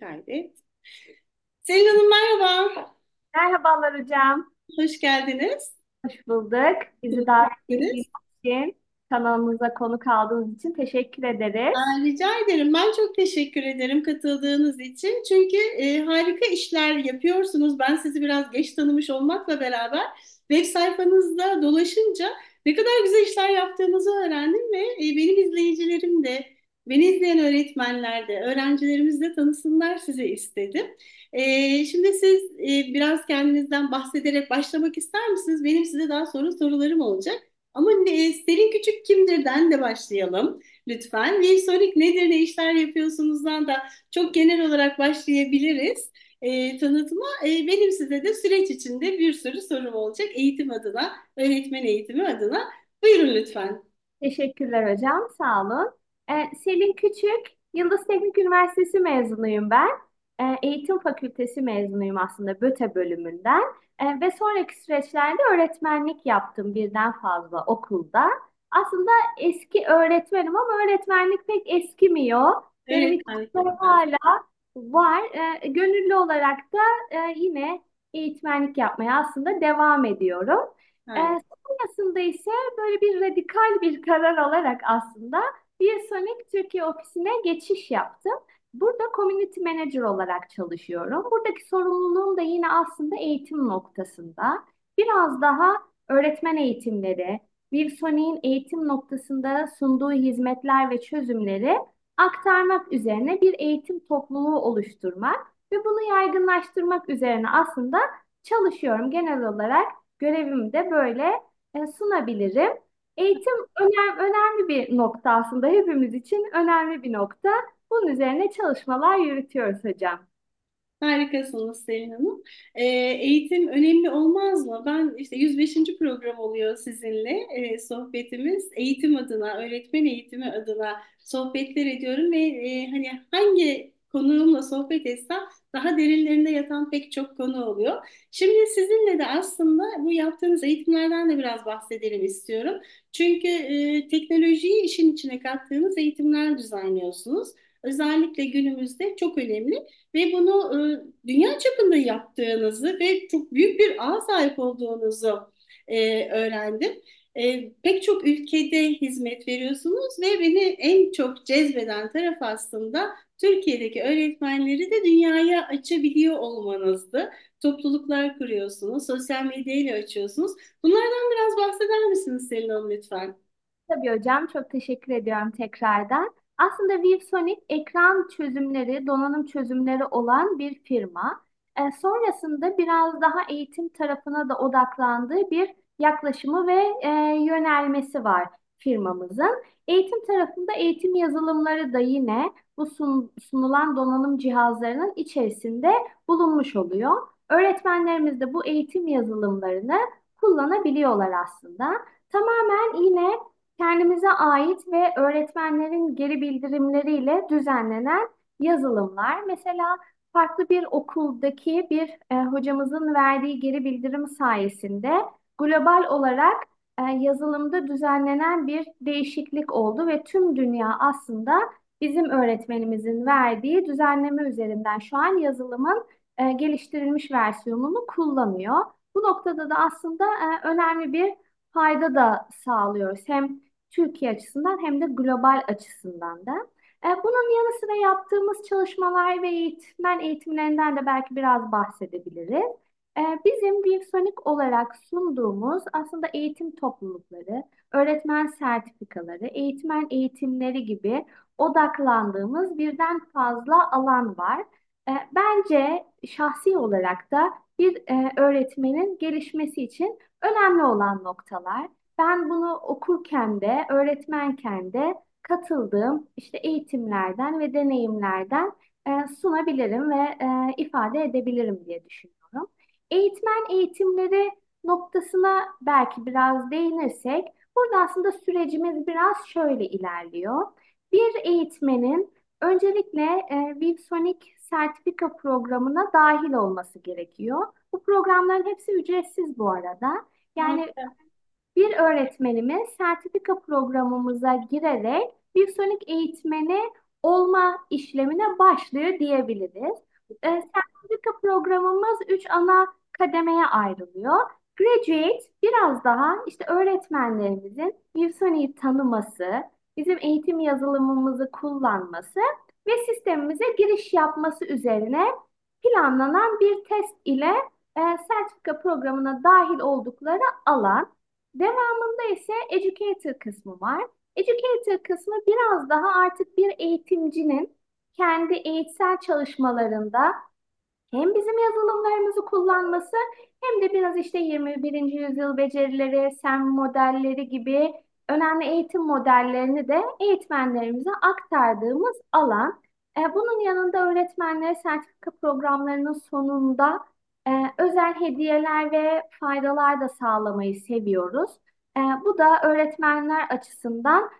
kaydet. Selin Hanım merhaba. Merhabalar hocam. Hoş geldiniz. Hoş bulduk. Bizi davet ettiğiniz için, kanalımıza konuk aldığınız için teşekkür ederiz. Rica ederim. Ben çok teşekkür ederim katıldığınız için. Çünkü harika işler yapıyorsunuz. Ben sizi biraz geç tanımış olmakla beraber web sayfanızda dolaşınca ne kadar güzel işler yaptığınızı öğrendim ve benim izleyicilerim de, beni izleyen öğretmenler de, öğrencilerimiz de tanısınlar sizi istedim. Şimdi siz biraz kendinizden bahsederek başlamak ister misiniz? Benim size daha sonra sorularım olacak. Ama Selin Küçük kimdir'den de başlayalım lütfen. ViewSonic nedir, ne işler yapıyorsunuzdan da çok genel olarak başlayabiliriz tanıtıma. Benim size de süreç içinde bir sürü sorum olacak eğitim adına, öğretmen eğitimi adına. Buyurun lütfen. Teşekkürler hocam, sağ olun. Selin Küçük, Yıldız Teknik Üniversitesi mezunuyum ben. Eğitim Fakültesi mezunuyum aslında Böte bölümünden. Ve sonraki süreçlerde öğretmenlik yaptım birden fazla okulda. Aslında eski öğretmenim ama öğretmenlik pek eskimiyor. Evet, benim hala var. Gönüllü olarak da yine eğitmenlik yapmaya aslında devam ediyorum. Evet. Sonrasında ise böyle bir radikal bir karar olarak aslında ViewSonic Türkiye ofisine geçiş yaptım. Burada community manager olarak çalışıyorum. Buradaki sorumluluğum da yine aslında eğitim noktasında. Biraz daha öğretmen eğitimleri, ViewSonic'in eğitim noktasında sunduğu hizmetler ve çözümleri aktarmak üzerine bir eğitim topluluğu oluşturmak ve bunu yaygınlaştırmak üzerine aslında çalışıyorum. Genel olarak görevimi de böyle sunabilirim. Eğitim önemli bir nokta aslında, hepimiz için önemli bir nokta. Bunun üzerine çalışmalar yürütüyoruz hocam. Harikasınız Selin Hanım. Eğitim önemli olmaz mı? Ben işte 105. program oluyor sizinle sohbetimiz. Eğitim adına, öğretmen eğitimi adına sohbetler ediyorum ve hani hangi konuğumla sohbet etsem daha derinlerinde yatan pek çok konu oluyor. Şimdi sizinle de aslında bu yaptığınız eğitimlerden de biraz bahsedelim istiyorum. Çünkü teknolojiyi işin içine kattığınız eğitimler düzenliyorsunuz. Özellikle günümüzde çok önemli ve bunu dünya çapında yaptığınızı ve çok büyük bir ağa sahip olduğunuzu öğrendim. Pek çok ülkede hizmet veriyorsunuz ve beni en çok cezbeden taraf aslında Türkiye'deki öğretmenleri de dünyaya açabiliyor olmanızdı. Topluluklar kuruyorsunuz, sosyal medyayla açıyorsunuz. Bunlardan biraz bahseder misiniz Selin Hanım lütfen? Tabii hocam, çok teşekkür ediyorum tekrardan. Aslında ViewSonic ekran çözümleri, donanım çözümleri olan bir firma. Sonrasında biraz daha eğitim tarafına da odaklandığı bir yaklaşımı ve yönelmesi var firmamızın. Eğitim tarafında eğitim yazılımları da yine bu sunulan donanım cihazlarının içerisinde bulunmuş oluyor. Öğretmenlerimiz de bu eğitim yazılımlarını kullanabiliyorlar aslında. Tamamen yine kendimize ait ve öğretmenlerin geri bildirimleriyle düzenlenen yazılımlar. Mesela farklı bir okuldaki bir hocamızın verdiği geri bildirim sayesinde global olarak yazılımda düzenlenen bir değişiklik oldu ve tüm dünya aslında bizim öğretmenimizin verdiği düzenleme üzerinden şu an yazılımın geliştirilmiş versiyonunu kullanıyor. Bu noktada da aslında önemli bir fayda da sağlıyoruz. Hem Türkiye açısından hem de global açısından da. Bunun yanı sıra yaptığımız çalışmalar ve eğitmen eğitimlerinden de belki biraz bahsedebiliriz. Bizim ViewSonic olarak sunduğumuz aslında eğitim toplulukları, öğretmen sertifikaları, eğitmen eğitimleri gibi odaklandığımız birden fazla alan var. Bence şahsi olarak da bir öğretmenin gelişmesi için önemli olan noktalar. Ben bunu okurken de, öğretmenken de katıldığım işte eğitimlerden ve deneyimlerden sunabilirim ve ifade edebilirim diye düşünüyorum. Eğitmen eğitimleri noktasına belki biraz değinirsek, burada aslında sürecimiz biraz şöyle ilerliyor. Bir eğitmenin öncelikle ViewSonic sertifika programına dahil olması gerekiyor. Bu programların hepsi ücretsiz bu arada. Yani evet, bir öğretmenimiz sertifika programımıza girerek ViewSonic eğitmeni olma işlemine başlıyor diyebiliriz. Sertifika programımız 3 ana kademeye ayrılıyor. Graduate biraz daha işte öğretmenlerimizin ViewSonic'i tanıması, bizim eğitim yazılımımızı kullanması ve sistemimize giriş yapması üzerine planlanan bir test ile sertifika programına dahil oldukları alan. Devamında ise educator kısmı var. Educator kısmı biraz daha artık bir eğitimcinin kendi eğitsel çalışmalarında hem bizim yazılımlarımızı kullanması hem de biraz işte 21. yüzyıl becerileri, SEM modelleri gibi önemli eğitim modellerini de eğitmenlerimize aktardığımız alan. Bunun yanında öğretmenlere sertifika programlarının sonunda özel hediyeler ve faydalar da sağlamayı seviyoruz. Bu da öğretmenler açısından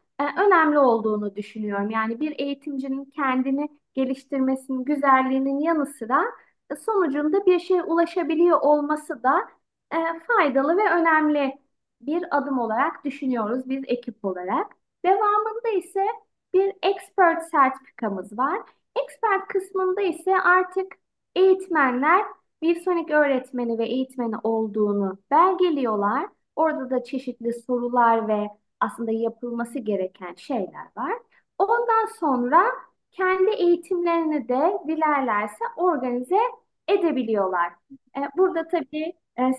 önemli olduğunu düşünüyorum. Yani bir eğitimcinin kendini geliştirmesinin güzelliğinin yanı sıra sonucunda bir şeye ulaşabiliyor olması da faydalı ve önemli bir adım olarak düşünüyoruz biz ekip olarak. Devamında ise bir expert sertifikamız var. Expert kısmında ise artık eğitmenler ViewSonic öğretmeni ve eğitmeni olduğunu belgeliyorlar. Orada da çeşitli sorular ve aslında yapılması gereken şeyler var. Ondan sonra kendi eğitimlerini de dilerlerse organize edebiliyorlar. Burada tabii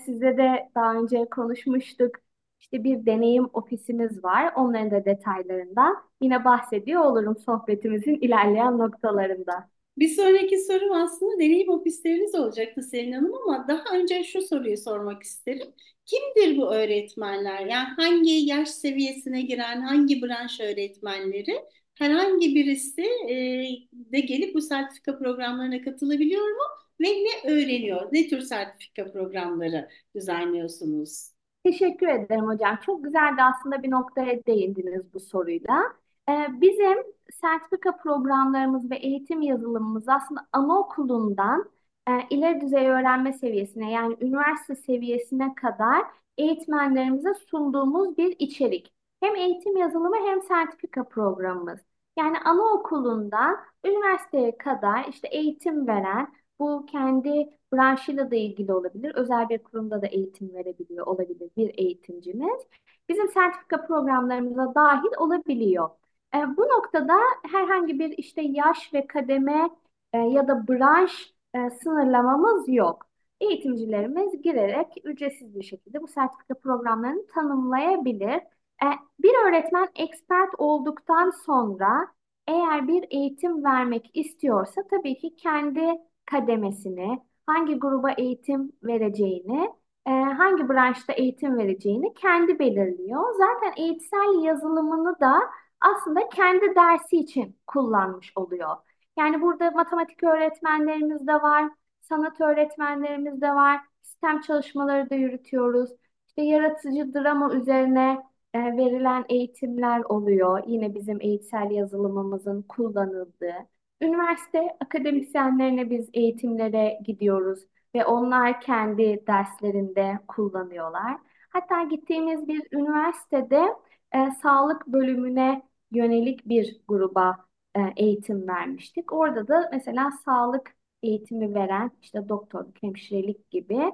sizle de daha önce konuşmuştuk. İşte bir deneyim ofisimiz var. Onların da detaylarından yine bahsediyor olurum sohbetimizin ilerleyen noktalarında. Bir sonraki sorum aslında deneyim ofisleriniz olacaktı Selin Hanım ama daha önce şu soruyu sormak isterim. Kimdir bu öğretmenler? Yani hangi yaş seviyesine giren, hangi branş öğretmenleri? Herhangi birisi de gelip bu sertifika programlarına katılabiliyor mu? Ve ne öğreniyor? Ne tür sertifika programları düzenliyorsunuz? Teşekkür ederim hocam. Çok güzel de aslında bir noktaya değindiniz bu soruyla. Bizim sertifika programlarımız ve eğitim yazılımımız aslında anaokulundan ileri düzey öğrenme seviyesine yani üniversite seviyesine kadar eğitmenlerimize sunduğumuz bir içerik. Hem eğitim yazılımı hem sertifika programımız. Yani anaokulundan üniversiteye kadar işte eğitim veren, bu kendi branşıyla da ilgili olabilir, özel bir kurumda da eğitim verebiliyor olabilir bir eğitimcimiz. Bizim sertifika programlarımıza dahil olabiliyor. Bu noktada herhangi bir işte yaş ve kademe ya da branş sınırlamamız yok. Eğitimcilerimiz girerek ücretsiz bir şekilde bu sertifika programlarını tanımlayabilir. Bir öğretmen expert olduktan sonra eğer bir eğitim vermek istiyorsa tabii ki kendi kademesini, hangi gruba eğitim vereceğini, hangi branşta eğitim vereceğini kendi belirliyor. Zaten eğitsel yazılımını da aslında kendi dersi için kullanmış oluyor. Yani burada matematik öğretmenlerimiz de var, sanat öğretmenlerimiz de var, sistem çalışmaları da yürütüyoruz. İşte yaratıcı drama üzerine verilen eğitimler oluyor. Yine bizim eğitsel yazılımımızın kullanıldığı. Üniversite akademisyenlerine biz eğitimlere gidiyoruz ve onlar kendi derslerinde kullanıyorlar. Hatta gittiğimiz bir üniversitede sağlık bölümüne yönelik bir gruba eğitim vermiştik. Orada da mesela sağlık eğitimi veren işte doktorluk, hemşirelik gibi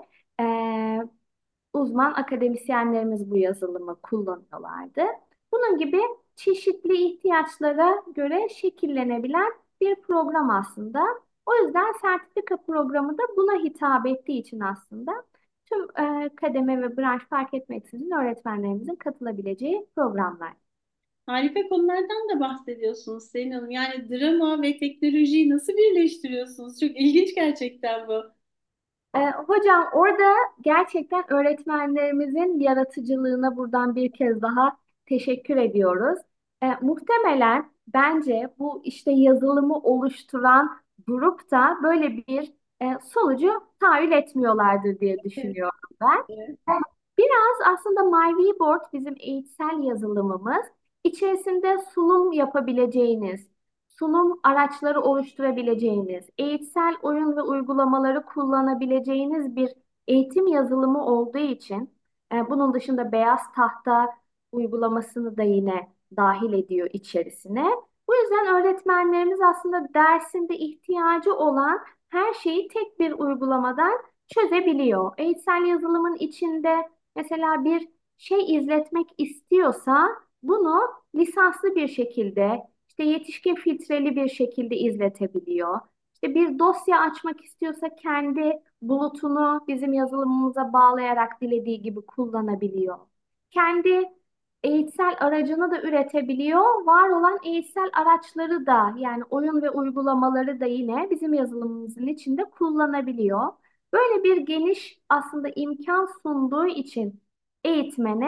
uzman akademisyenlerimiz bu yazılımı kullanıyorlardı. Bunun gibi çeşitli ihtiyaçlara göre şekillenebilen bir program aslında. O yüzden sertifika programı da buna hitap ettiği için aslında tüm kademe ve branş fark etmeksizin öğretmenlerimizin katılabileceği programlar. Harika konulardan da bahsediyorsunuz Selin Hanım. Yani drama ve teknolojiyi nasıl birleştiriyorsunuz? Çok ilginç gerçekten bu. Hocam orada gerçekten öğretmenlerimizin yaratıcılığına buradan bir kez daha teşekkür ediyoruz. Muhtemelen bence bu işte yazılımı oluşturan grupta böyle bir sonucu tahayyül etmiyorlardır diye düşünüyorum ben. Evet. Biraz aslında MyViewBoard bizim eğitsel yazılımımız. İçerisinde sunum yapabileceğiniz, sunum araçları oluşturabileceğiniz, eğitsel oyun ve uygulamaları kullanabileceğiniz bir eğitim yazılımı olduğu için bunun dışında beyaz tahta uygulamasını da yine dahil ediyor içerisine. Bu yüzden öğretmenlerimiz aslında dersinde ihtiyacı olan her şeyi tek bir uygulamadan çözebiliyor. Eğitsel yazılımın içinde mesela bir şey izletmek istiyorsa bunu lisanslı bir şekilde, işte yetişkin filtreli bir şekilde izletebiliyor. İşte bir dosya açmak istiyorsa kendi bulutunu bizim yazılımımıza bağlayarak dilediği gibi kullanabiliyor. Kendi eğitsel aracını da üretebiliyor. Var olan eğitsel araçları da, yani oyun ve uygulamaları da yine bizim yazılımımızın içinde kullanabiliyor. Böyle bir geniş aslında imkan sunduğu için eğitmen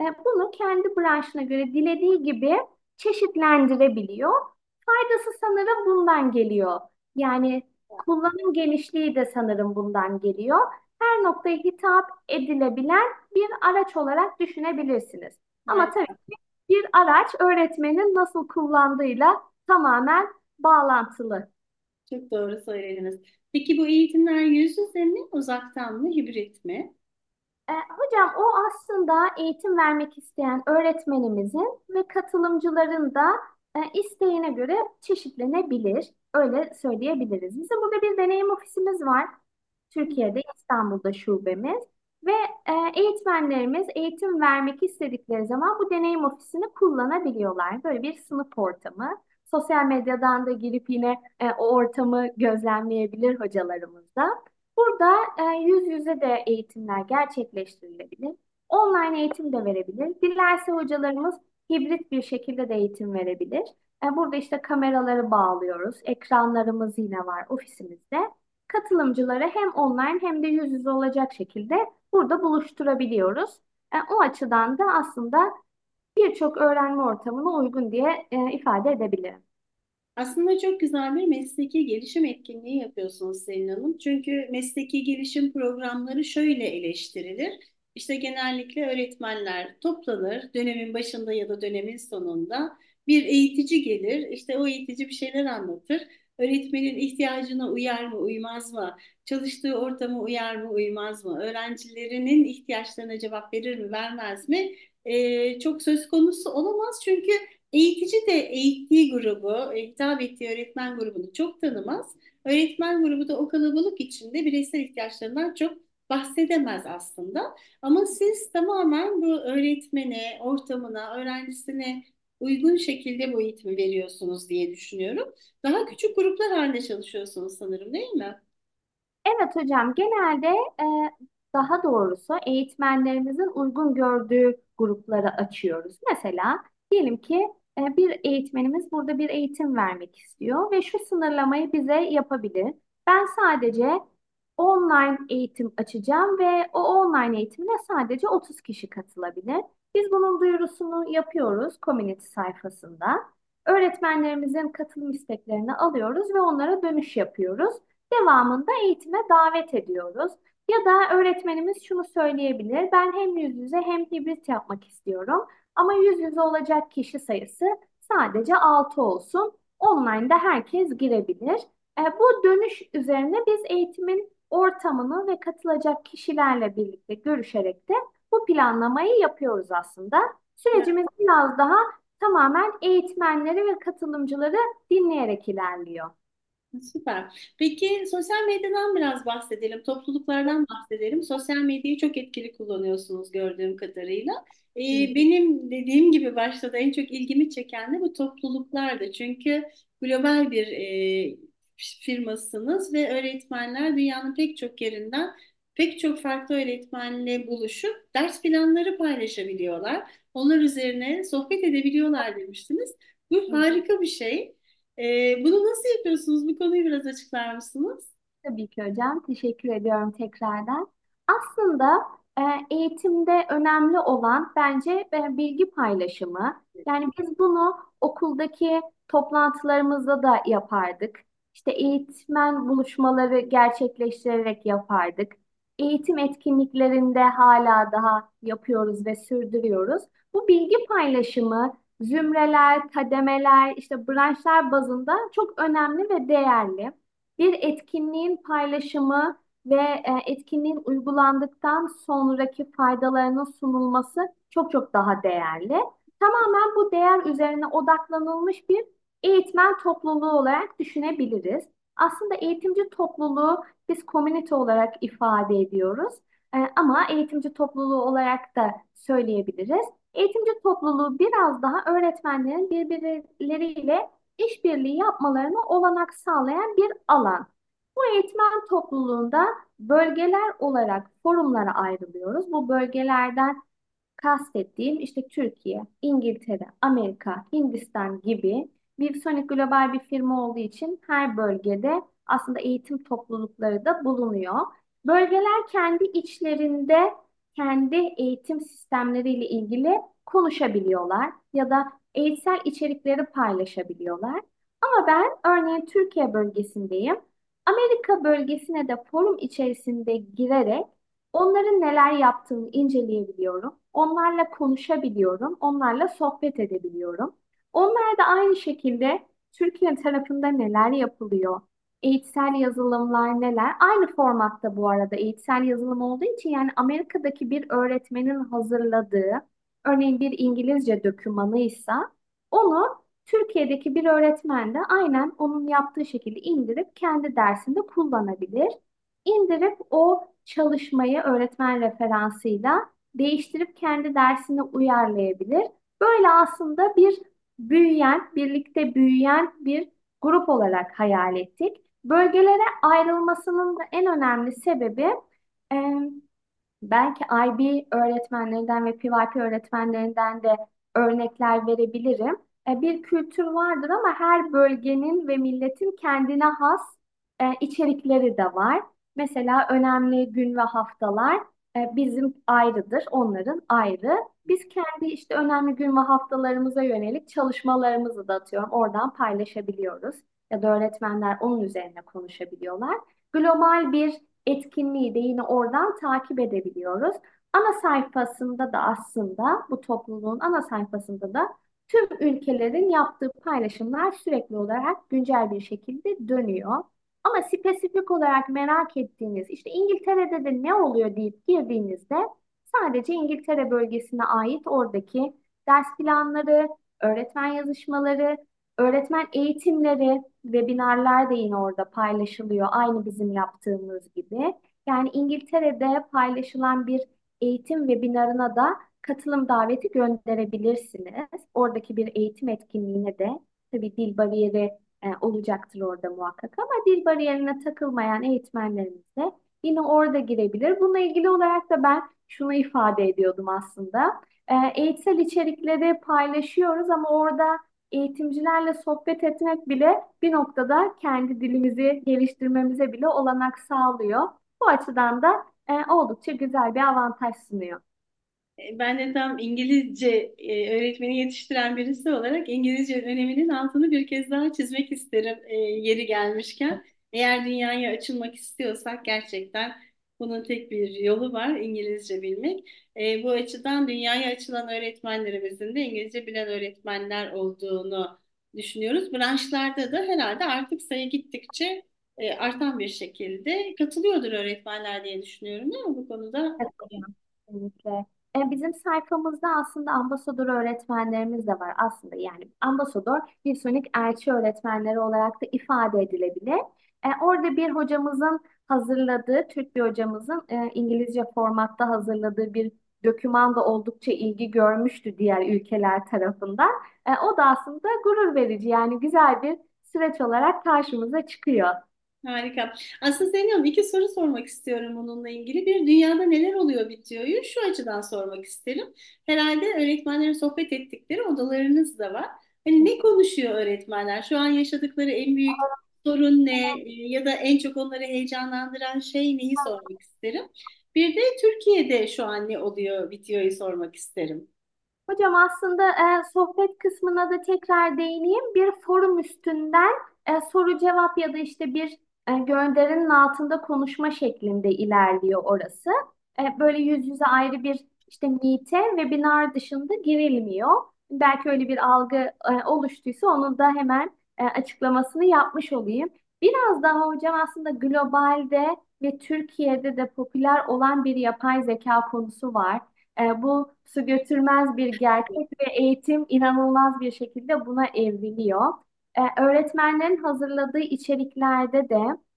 bunu kendi branşına göre dilediği gibi çeşitlendirebiliyor. Faydası sanırım bundan geliyor. Yani kullanım genişliği de sanırım bundan geliyor. Her noktaya hitap edilebilen bir araç olarak düşünebilirsiniz. Ama tabii ki bir araç öğretmenin nasıl kullandığıyla tamamen bağlantılı. Çok doğru söylediniz. Peki bu eğitimler yüz yüze mi, uzaktan mı, hibrit mi? Hocam o aslında eğitim vermek isteyen öğretmenimizin ve katılımcıların da isteğine göre çeşitlenebilir. Öyle söyleyebiliriz. Bizim burada bir deneyim ofisimiz var. Türkiye'de, İstanbul'da şubemiz ve eğitmenlerimiz eğitim vermek istedikleri zaman bu deneyim ofisini kullanabiliyorlar. Böyle bir sınıf ortamı. Sosyal medyadan da girip yine o ortamı gözlemleyebilir hocalarımız da. Burada yüz yüze de eğitimler gerçekleştirilebilir. Online eğitim de verebilir. Dilerse hocalarımız hibrit bir şekilde de eğitim verebilir. Burada işte kameraları bağlıyoruz. Ekranlarımız yine var ofisimizde. Katılımcıları hem online hem de yüz yüze olacak şekilde burada buluşturabiliyoruz. O açıdan da aslında birçok öğrenme ortamına uygun diye ifade edebilirim. Aslında çok güzel bir mesleki gelişim etkinliği yapıyorsunuz Selin Hanım. Çünkü mesleki gelişim programları şöyle eleştirilir. İşte genellikle öğretmenler toplanır, dönemin başında ya da dönemin sonunda bir eğitici gelir, işte o eğitici bir şeyler anlatır. Öğretmenin ihtiyacına uyar mı, uymaz mı? Çalıştığı ortama uyar mı, uymaz mı? Öğrencilerinin ihtiyaçlarına cevap verir mi, vermez mi? Çok söz konusu olamaz çünkü eğitici de eğittiği grubu, hitap ettiği öğretmen grubunu çok tanımaz. Öğretmen grubu da o kalabalık içinde bireysel ihtiyaçlarından çok bahsedemez aslında. Ama siz tamamen bu öğretmene, ortamına, öğrencisine uygun şekilde bu eğitimi veriyorsunuz diye düşünüyorum. Daha küçük gruplar halinde çalışıyorsunuz sanırım, değil mi? Evet hocam, genelde daha doğrusu eğitmenlerimizin uygun gördüğü grupları açıyoruz. Mesela diyelim ki bir eğitmenimiz burada bir eğitim vermek istiyor ve şu sınırlamayı bize yapabilir. Ben sadece online eğitim açacağım ve o online eğitimine sadece 30 kişi katılabilir. Biz bunun duyurusunu yapıyoruz community sayfasında. Öğretmenlerimizin katılım isteklerini alıyoruz ve onlara dönüş yapıyoruz. Devamında eğitime davet ediyoruz. Ya da öğretmenimiz şunu söyleyebilir. Ben hem yüz yüze hem hibrit yapmak istiyorum. Ama yüz yüze olacak kişi sayısı sadece 6 olsun. Online'da herkes girebilir. Bu dönüş üzerine biz eğitimin ortamını ve katılacak kişilerle birlikte görüşerek de bu planlamayı yapıyoruz aslında. Sürecimiz biraz daha tamamen eğitmenleri ve katılımcıları dinleyerek ilerliyor. Süper. Peki sosyal medyadan biraz bahsedelim, topluluklardan bahsedelim. Sosyal medyayı çok etkili kullanıyorsunuz gördüğüm kadarıyla. Benim dediğim gibi başta da en çok ilgimi çeken de bu topluluklardı. Çünkü global bir firmasınız ve öğretmenler dünyanın pek çok yerinden pek çok farklı öğretmenle buluşup ders planları paylaşabiliyorlar. Onlar üzerine sohbet edebiliyorlar demiştiniz. Bu harika bir şey. Bunu nasıl yapıyorsunuz? Bu konuyu biraz açıklar mısınız? Tabii ki hocam. Teşekkür ediyorum tekrardan. Aslında eğitimde önemli olan bence bilgi paylaşımı. Yani biz bunu okuldaki toplantılarımızda da yapardık. İşte eğitmen buluşmaları gerçekleştirerek yapardık. Eğitim etkinliklerinde hala daha yapıyoruz ve sürdürüyoruz. Bu bilgi paylaşımı zümreler, kademeler, işte branşlar bazında çok önemli ve değerli. Bir etkinliğin paylaşımı ve etkinliğin uygulandıktan sonraki faydalarının sunulması çok çok daha değerli. Tamamen bu değer üzerine odaklanılmış bir eğitmen topluluğu olarak düşünebiliriz. Aslında eğitimci topluluğu biz komünite olarak ifade ediyoruz. Ama eğitimci topluluğu olarak da söyleyebiliriz. Eğitimci topluluğu biraz daha öğretmenlerin birbirleriyle işbirliği yapmalarına olanak sağlayan bir alan. Bu eğitmen topluluğunda bölgeler olarak forumlara ayrılıyoruz. Bu bölgelerden kastettiğim işte Türkiye, İngiltere, Amerika, Hindistan gibi. ViewSonic global bir firma olduğu için her bölgede aslında eğitim toplulukları da bulunuyor. Bölgeler kendi içlerinde kendi eğitim sistemleriyle ilgili konuşabiliyorlar ya da eğitsel içerikleri paylaşabiliyorlar. Ama ben örneğin Türkiye bölgesindeyim. Amerika bölgesine de forum içerisinde girerek onların neler yaptığını inceleyebiliyorum. Onlarla konuşabiliyorum. Onlarla sohbet edebiliyorum. Onlar da aynı şekilde Türkiye tarafında neler yapılıyor, eğitsel yazılımlar neler? Aynı formatta bu arada eğitsel yazılım olduğu için yani Amerika'daki bir öğretmenin hazırladığı örneğin bir İngilizce dokümanıysa onu Türkiye'deki bir öğretmen de aynen onun yaptığı şekilde indirip kendi dersinde kullanabilir. İndirip o çalışmayı öğretmen referansıyla değiştirip kendi dersine uyarlayabilir. Böyle aslında bir birlikte büyüyen bir grup olarak hayal ettik. Bölgelere ayrılmasının da en önemli sebebi belki IB öğretmenlerinden ve PYP öğretmenlerinden de örnekler verebilirim. Bir kültür vardır ama her bölgenin ve milletin kendine has içerikleri de var. Mesela önemli gün ve haftalar bizim ayrıdır, onların ayrı. Biz kendi işte önemli gün ve haftalarımıza yönelik çalışmalarımızı da atıyorum. Oradan paylaşabiliyoruz. Ya da öğretmenler onun üzerine konuşabiliyorlar. Global bir etkinliği de yine oradan takip edebiliyoruz. Ana sayfasında da aslında bu topluluğun ana sayfasında da tüm ülkelerin yaptığı paylaşımlar sürekli olarak güncel bir şekilde dönüyor. Ama spesifik olarak merak ettiğiniz işte İngiltere'de de ne oluyor deyip girdiğinizde sadece İngiltere bölgesine ait oradaki ders planları, öğretmen yazışmaları, öğretmen eğitimleri, webinarlar da yine orada paylaşılıyor aynı bizim yaptığımız gibi. Yani İngiltere'de paylaşılan bir eğitim webinarına da katılım daveti gönderebilirsiniz. Oradaki bir eğitim etkinliğine de tabii dil bariyeri olacaktır orada muhakkak ama dil bariyerine takılmayan eğitmenlerimiz de yine orada girebilir. Bununla ilgili olarak da ben şunu ifade ediyordum aslında. Eğitsel içerikleri paylaşıyoruz ama orada eğitimcilerle sohbet etmek bile bir noktada kendi dilimizi geliştirmemize bile olanak sağlıyor. Bu açıdan da oldukça güzel bir avantaj sunuyor. Ben de tam İngilizce öğretmeni yetiştiren birisi olarak İngilizce öneminin altını bir kez daha çizmek isterim yeri gelmişken. Eğer dünyaya açılmak istiyorsak gerçekten bunun tek bir yolu var, İngilizce bilmek. Bu açıdan dünyaya açılan öğretmenlerimizin de İngilizce bilen öğretmenler olduğunu düşünüyoruz. Branşlarda da herhalde artık sayı gittikçe artan bir şekilde katılıyordur öğretmenler diye düşünüyorum ama bu konuda... Evet. Bizim sayfamızda aslında ambasador öğretmenlerimiz de var aslında yani ambasador ViewSonic elçi öğretmenleri olarak da ifade edilebilir. Orada bir hocamızın hazırladığı, Türk bir hocamızın İngilizce formatta hazırladığı bir doküman da oldukça ilgi görmüştü diğer ülkeler tarafından. O da aslında gurur verici yani güzel bir süreç olarak karşımıza çıkıyor. Harika. Aslında Selin Hanım iki soru sormak istiyorum bununla ilgili. Bir, dünyada neler oluyor bitiyoru şu açıdan sormak isterim. Herhalde öğretmenlerin sohbet ettikleri odalarınız da var. Hani ne konuşuyor öğretmenler? Şu an yaşadıkları en büyük sorun ne? Ya da en çok onları heyecanlandıran şey neyi sormak isterim. Bir de Türkiye'de şu an ne oluyor bitiyoru sormak isterim. Hocam aslında sohbet kısmına da tekrar değineyim. Bir forum üstünden soru cevap ya da işte bir gönderinin altında konuşma şeklinde ilerliyor orası. Böyle yüz yüze ayrı bir işte meet'e webinar dışında girilmiyor. Belki öyle bir algı oluştuysa onun da hemen açıklamasını yapmış olayım. Biraz daha hocam aslında globalde ve Türkiye'de de popüler olan bir yapay zeka konusu var. Bu su götürmez bir gerçek ve eğitim inanılmaz bir şekilde buna evriliyor. Öğretmenlerin hazırladığı içeriklerde de,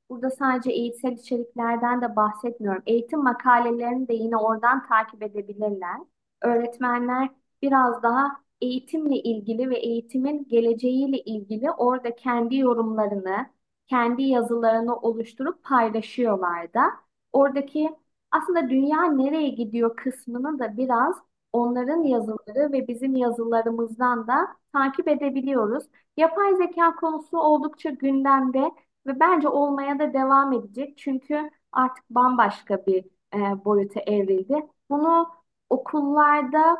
burada sadece eğitsel içeriklerden de bahsetmiyorum. Eğitim makalelerini de yine oradan takip edebilirler. Öğretmenler biraz daha eğitimle ilgili ve eğitimin geleceğiyle ilgili orada kendi yorumlarını, kendi yazılarını oluşturup paylaşıyorlar da. Oradaki aslında dünya nereye gidiyor kısmını da biraz onların yazıları ve bizim yazılarımızdan da takip edebiliyoruz. Yapay zeka konusu oldukça gündemde ve bence olmaya da devam edecek. Çünkü artık bambaşka bir boyuta evrildi. Bunu okullarda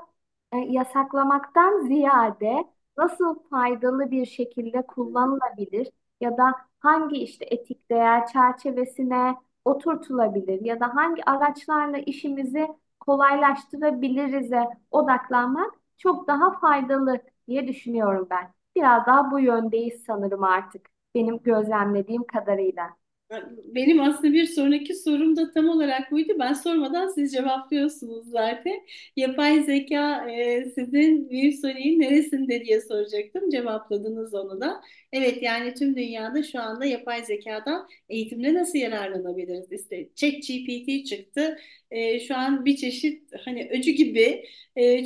yasaklamaktan ziyade nasıl faydalı bir şekilde kullanılabilir ya da hangi etik değer çerçevesine oturtulabilir ya da hangi araçlarla işimizi kolaylaştırabiliriz'e odaklanmak çok daha faydalı diye düşünüyorum ben. Biraz daha bu yöndeyiz sanırım artık, benim gözlemlediğim kadarıyla. Benim aslında bir sonraki sorum da tam olarak buydu. Ben sormadan siz cevaplıyorsunuz zaten. Yapay zeka sizin ViewSonic'in neresinde diye soracaktım. Cevapladınız onu da. Evet, yani tüm dünyada şu anda yapay zekadan eğitimde nasıl yararlanabiliriz? İşte ChatGPT çıktı. Şu an bir çeşit hani öcü gibi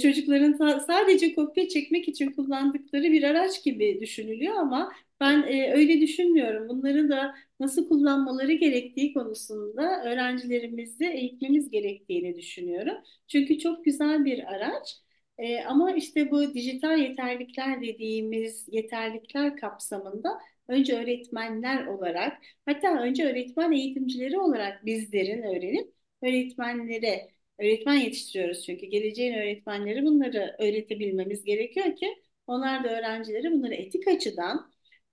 çocukların sadece kopya çekmek için kullandıkları bir araç gibi düşünülüyor ama ben öyle düşünmüyorum. Bunları da nasıl kullanmaları gerektiği konusunda öğrencilerimizi eğitmemiz gerektiğini düşünüyorum. Çünkü çok güzel bir araç. Ama işte bu dijital yeterlikler dediğimiz yeterlikler kapsamında önce öğretmenler olarak, hatta önce öğretmen eğitimcileri olarak bizlerin öğrenip öğretmen yetiştiriyoruz. Çünkü geleceğin öğretmenleri, bunları öğretebilmemiz gerekiyor ki onlar da öğrencileri bunları etik açıdan,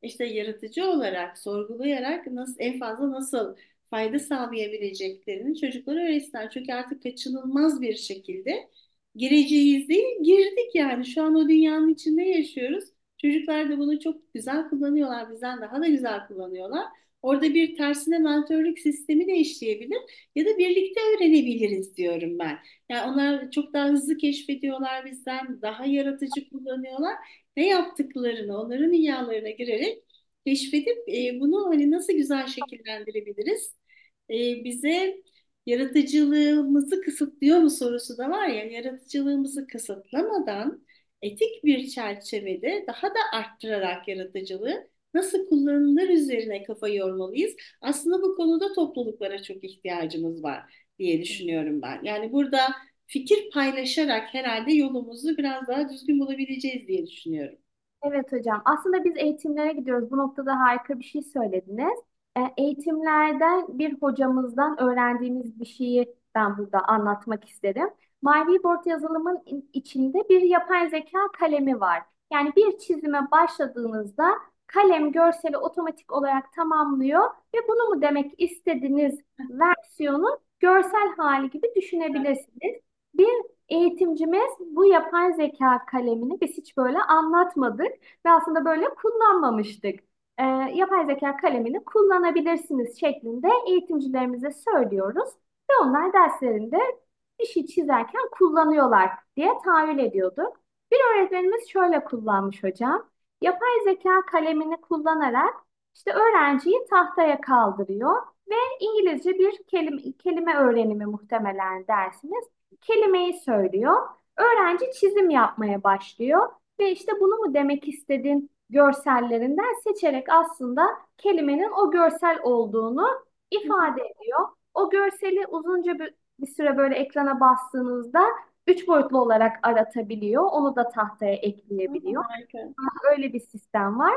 işte yaratıcı olarak, sorgulayarak en fazla nasıl fayda sağlayabileceklerini çocuklara öğretsinler. Çünkü artık kaçınılmaz bir şekilde gireceğiz değil, girdik yani. Şu an o dünyanın içinde yaşıyoruz. Çocuklar da bunu çok güzel kullanıyorlar, bizden daha da güzel kullanıyorlar. Orada bir tersine mentörlük sistemi de işleyebilir ya da birlikte öğrenebiliriz diyorum ben. Yani onlar çok daha hızlı keşfediyorlar bizden, daha yaratıcı kullanıyorlar. Ne yaptıklarını, onların dünyalarına girerek keşfedip bunu hani nasıl güzel şekillendirebiliriz? Bize yaratıcılığımızı kısıtlıyor mu sorusu da var ya, yaratıcılığımızı kısıtlamadan etik bir çerçevede daha da arttırarak yaratıcılığı nasıl kullanılır üzerine kafa yormalıyız. Aslında bu konuda topluluklara çok ihtiyacımız var diye düşünüyorum ben. Yani burada fikir paylaşarak herhalde yolumuzu biraz daha düzgün bulabileceğiz diye düşünüyorum. Evet hocam. Aslında biz eğitimlere gidiyoruz. Bu noktada harika bir şey söylediniz. Eğitimlerden bir hocamızdan öğrendiğimiz bir şeyi ben burada anlatmak isterim. MyViewBoard yazılımın içinde bir yapay zeka kalemi var. Yani bir çizime başladığınızda kalem görseli otomatik olarak tamamlıyor ve bunu mu demek istediğiniz versiyonu görsel hali gibi düşünebilirsiniz. Bir eğitimcimiz bu yapay zeka kalemini biz hiç böyle anlatmadık ve aslında böyle kullanmamıştık. Yapay zeka kalemini kullanabilirsiniz şeklinde eğitimcilerimize söylüyoruz ve onlar derslerinde bir şey çizerken kullanıyorlar diye tahayyül ediyorduk. Bir öğretmenimiz şöyle kullanmış hocam. Yapay zeka kalemini kullanarak işte öğrenciyi tahtaya kaldırıyor ve İngilizce bir kelime öğrenimi muhtemelen dersiniz. Kelimeyi söylüyor. Öğrenci çizim yapmaya başlıyor ve işte bunu mu demek istediğin görsellerinden seçerek aslında kelimenin o görsel olduğunu ifade ediyor. O görseli uzunca bir süre böyle ekrana bastığınızda 3 boyutlu olarak aratabiliyor. Onu da tahtaya ekleyebiliyor. Harika. Öyle bir sistem var.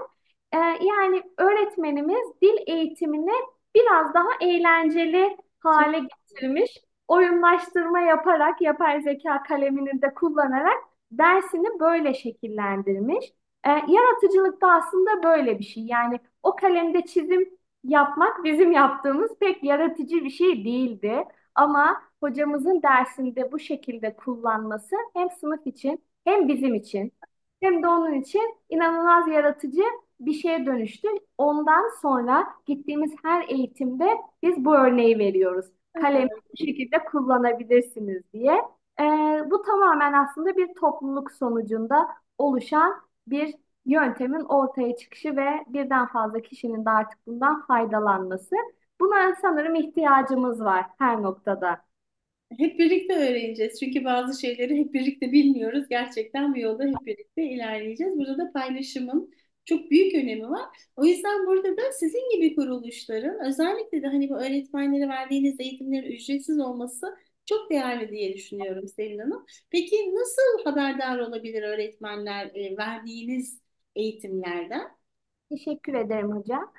Yani öğretmenimiz dil eğitimini biraz daha eğlenceli hale getirmiş. Oyunlaştırma yaparak, yapay zeka kalemini de kullanarak dersini böyle şekillendirmiş. Yaratıcılık da aslında böyle bir şey. Yani o kalemde çizim yapmak bizim yaptığımız pek yaratıcı bir şey değildi. Ama hocamızın dersinde bu şekilde kullanması hem sınıf için hem bizim için hem de onun için inanılmaz yaratıcı bir şeye dönüştü. Ondan sonra gittiğimiz her eğitimde biz bu örneği veriyoruz. Kalemi bu şekilde kullanabilirsiniz diye. Bu tamamen aslında bir topluluk sonucunda oluşan bir yöntemin ortaya çıkışı ve birden fazla kişinin de artık bundan faydalanması. Buna sanırım ihtiyacımız var her noktada. Hep birlikte öğreneceğiz. Çünkü bazı şeyleri hep birlikte bilmiyoruz. Gerçekten bu yolda hep birlikte ilerleyeceğiz. Burada da paylaşımın çok büyük önemi var. O yüzden burada da sizin gibi kuruluşların özellikle de hani bu öğretmenlere verdiğiniz eğitimlerin ücretsiz olması çok değerli diye düşünüyorum Selin Hanım. Peki nasıl haberdar olabilir öğretmenler verdiğiniz eğitimlerden? Teşekkür ederim hocam.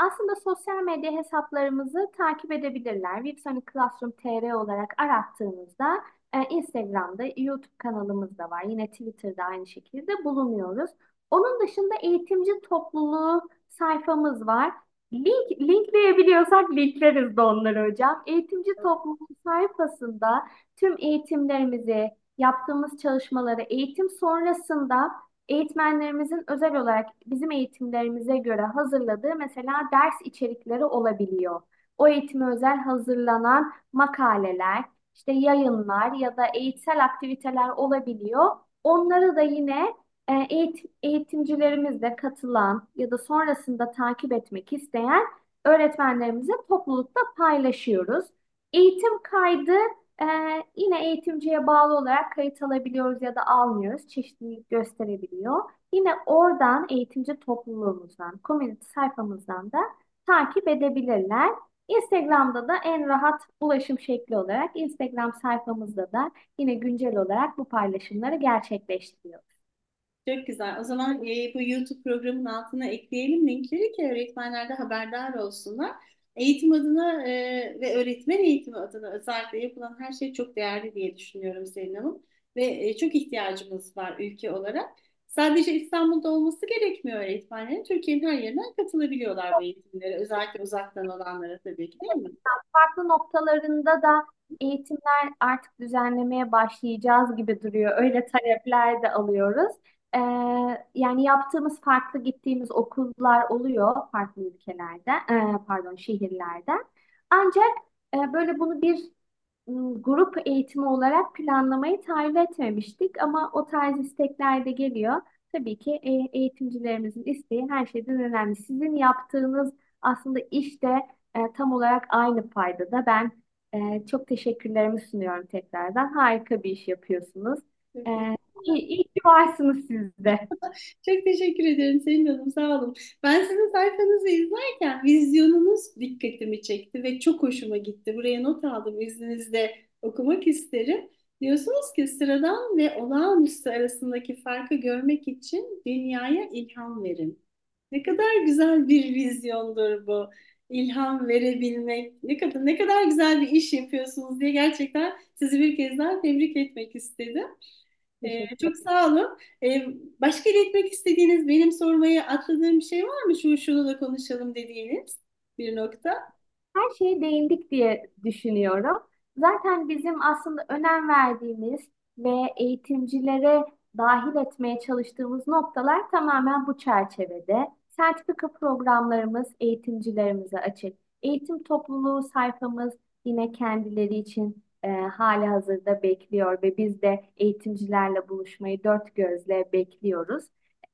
Aslında sosyal medya hesaplarımızı takip edebilirler. ViewSonic Classroom TR olarak arattığınızda Instagram'da, YouTube kanalımız da var. Yine Twitter'da aynı şekilde bulunuyoruz. Onun dışında eğitimci topluluğu sayfamız var. Linkleyebiliyorsak linkleriz de onları hocam. Eğitimci topluluğu sayfasında tüm eğitimlerimizi, yaptığımız çalışmaları, eğitim sonrasında eğitmenlerimizin özel olarak bizim eğitimlerimize göre hazırladığı mesela ders içerikleri olabiliyor. O eğitime özel hazırlanan makaleler, işte yayınlar ya da eğitsel aktiviteler olabiliyor. Onları da yine eğitimcilerimizle katılan ya da sonrasında takip etmek isteyen öğretmenlerimize toplulukta paylaşıyoruz. Eğitim kaydı yine eğitimciye bağlı olarak kayıt alabiliyoruz ya da almıyoruz. Çeşitlilik gösterebiliyor. Yine oradan eğitimci topluluğumuzdan, community sayfamızdan da takip edebilirler. Instagram'da da en rahat ulaşım şekli olarak Instagram sayfamızda da yine güncel olarak bu paylaşımları gerçekleştiriyoruz. Çok güzel. O zaman bu YouTube programının altına ekleyelim linkleri ki öğretmenler de haberdar olsunlar. Eğitim adına ve öğretmen eğitimi adına özellikle yapılan her şey çok değerli diye düşünüyorum Selin Hanım. Ve çok ihtiyacımız var ülke olarak. Sadece İstanbul'da olması gerekmiyor öğretmenlerin. Türkiye'nin her yerinden katılabiliyorlar bu eğitimlere. Özellikle uzaktan olanlara tabii ki, değil mi? Farklı noktalarında da eğitimler artık düzenlemeye başlayacağız gibi duruyor. Öyle talepler de alıyoruz. Yani yaptığımız farklı gittiğimiz okullar oluyor farklı ülkelerde, pardon şehirlerden. Ancak böyle bunu bir grup eğitimi olarak planlamayı tayin etmemiştik ama o tarz istekler de geliyor. Tabii ki eğitimcilerimizin isteği her şeyden önemli. Sizin yaptığınız aslında işte tam olarak aynı faydada. Ben çok teşekkürlerimi sunuyorum tekrardan. Harika bir iş yapıyorsunuz. Evet. İyi ki varsınız siz de. Çok teşekkür ederim Selin Hanım, sağ olun. Ben sizin sayfanızı izlerken vizyonunuz dikkatimi çekti ve çok hoşuma gitti. Buraya not aldım, izninizle okumak isterim. Diyorsunuz ki sıradan ve olağanüstü arasındaki farkı görmek için dünyaya ilham verin. Ne kadar güzel bir vizyondur bu. İlham verebilmek. Ne kadar güzel bir iş yapıyorsunuz diye gerçekten sizi bir kez daha tebrik etmek istedim. Çok sağ olun. Başka iletmek istediğiniz, benim sormaya atladığım bir şey var mı? Şunu da konuşalım dediğiniz bir nokta. Her şeye değindik diye düşünüyorum. Zaten bizim aslında önem verdiğimiz ve eğitimcilere dahil etmeye çalıştığımız noktalar tamamen bu çerçevede. Sertifika programlarımız eğitimcilerimize açık. Eğitim topluluğu sayfamız yine kendileri için hali hazırda bekliyor ve biz de eğitimcilerle buluşmayı dört gözle bekliyoruz.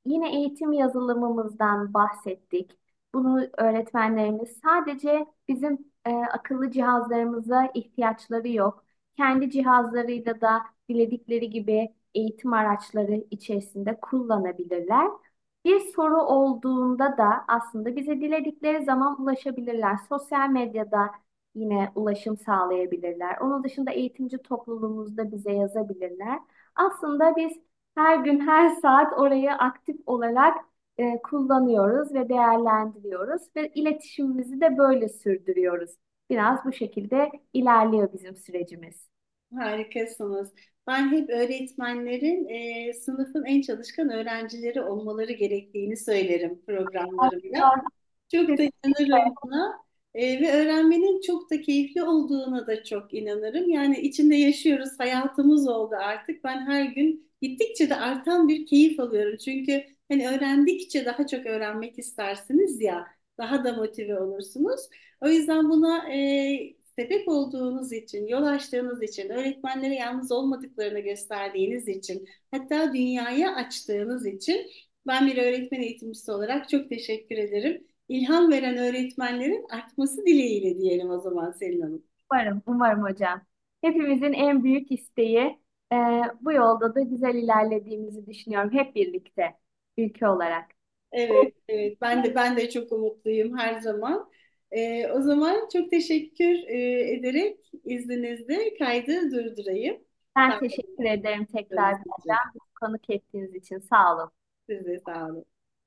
Yine eğitim yazılımımızdan bahsettik. Bunu öğretmenlerimiz sadece bizim akıllı cihazlarımıza ihtiyaçları yok. Kendi cihazlarıyla da diledikleri gibi eğitim araçları içerisinde kullanabilirler. Bir soru olduğunda da aslında bize diledikleri zaman ulaşabilirler. Sosyal medyada yine ulaşım sağlayabilirler. Onun dışında eğitimci topluluğumuzda bize yazabilirler. Aslında biz her gün, her saat orayı aktif olarak kullanıyoruz ve değerlendiriyoruz ve iletişimimizi de böyle sürdürüyoruz. Biraz bu şekilde ilerliyor bizim sürecimiz. Harikasınız. Ben hep öğretmenlerin sınıfın en çalışkan öğrencileri olmaları gerektiğini söylerim programlarımda. Çok da inanırım buna. Ve öğrenmenin çok da keyifli olduğuna da çok inanırım. Yani içinde yaşıyoruz, hayatımız oldu artık. Ben her gün gittikçe de artan bir keyif alıyorum. Çünkü hani öğrendikçe daha çok öğrenmek istersiniz ya, daha da motive olursunuz. O yüzden buna sebep olduğunuz için, yol açtığınız için, öğretmenlere yalnız olmadıklarını gösterdiğiniz için, hatta dünyaya açtığınız için ben bir öğretmen eğitimcisi olarak çok teşekkür ederim. İlham veren öğretmenlerin artması dileğiyle diyelim o zaman Selin Hanım. Umarım hocam. Hepimizin en büyük isteği bu yolda da güzel ilerlediğimizi düşünüyorum hep birlikte ülke olarak. Evet ben de çok umutluyum her zaman. O zaman çok teşekkür ederek izninizle kaydı durdurayım. Ben teşekkür ederim tekrar hocam. Konuk ettiğiniz için sağ olun. Siz de sağ olun.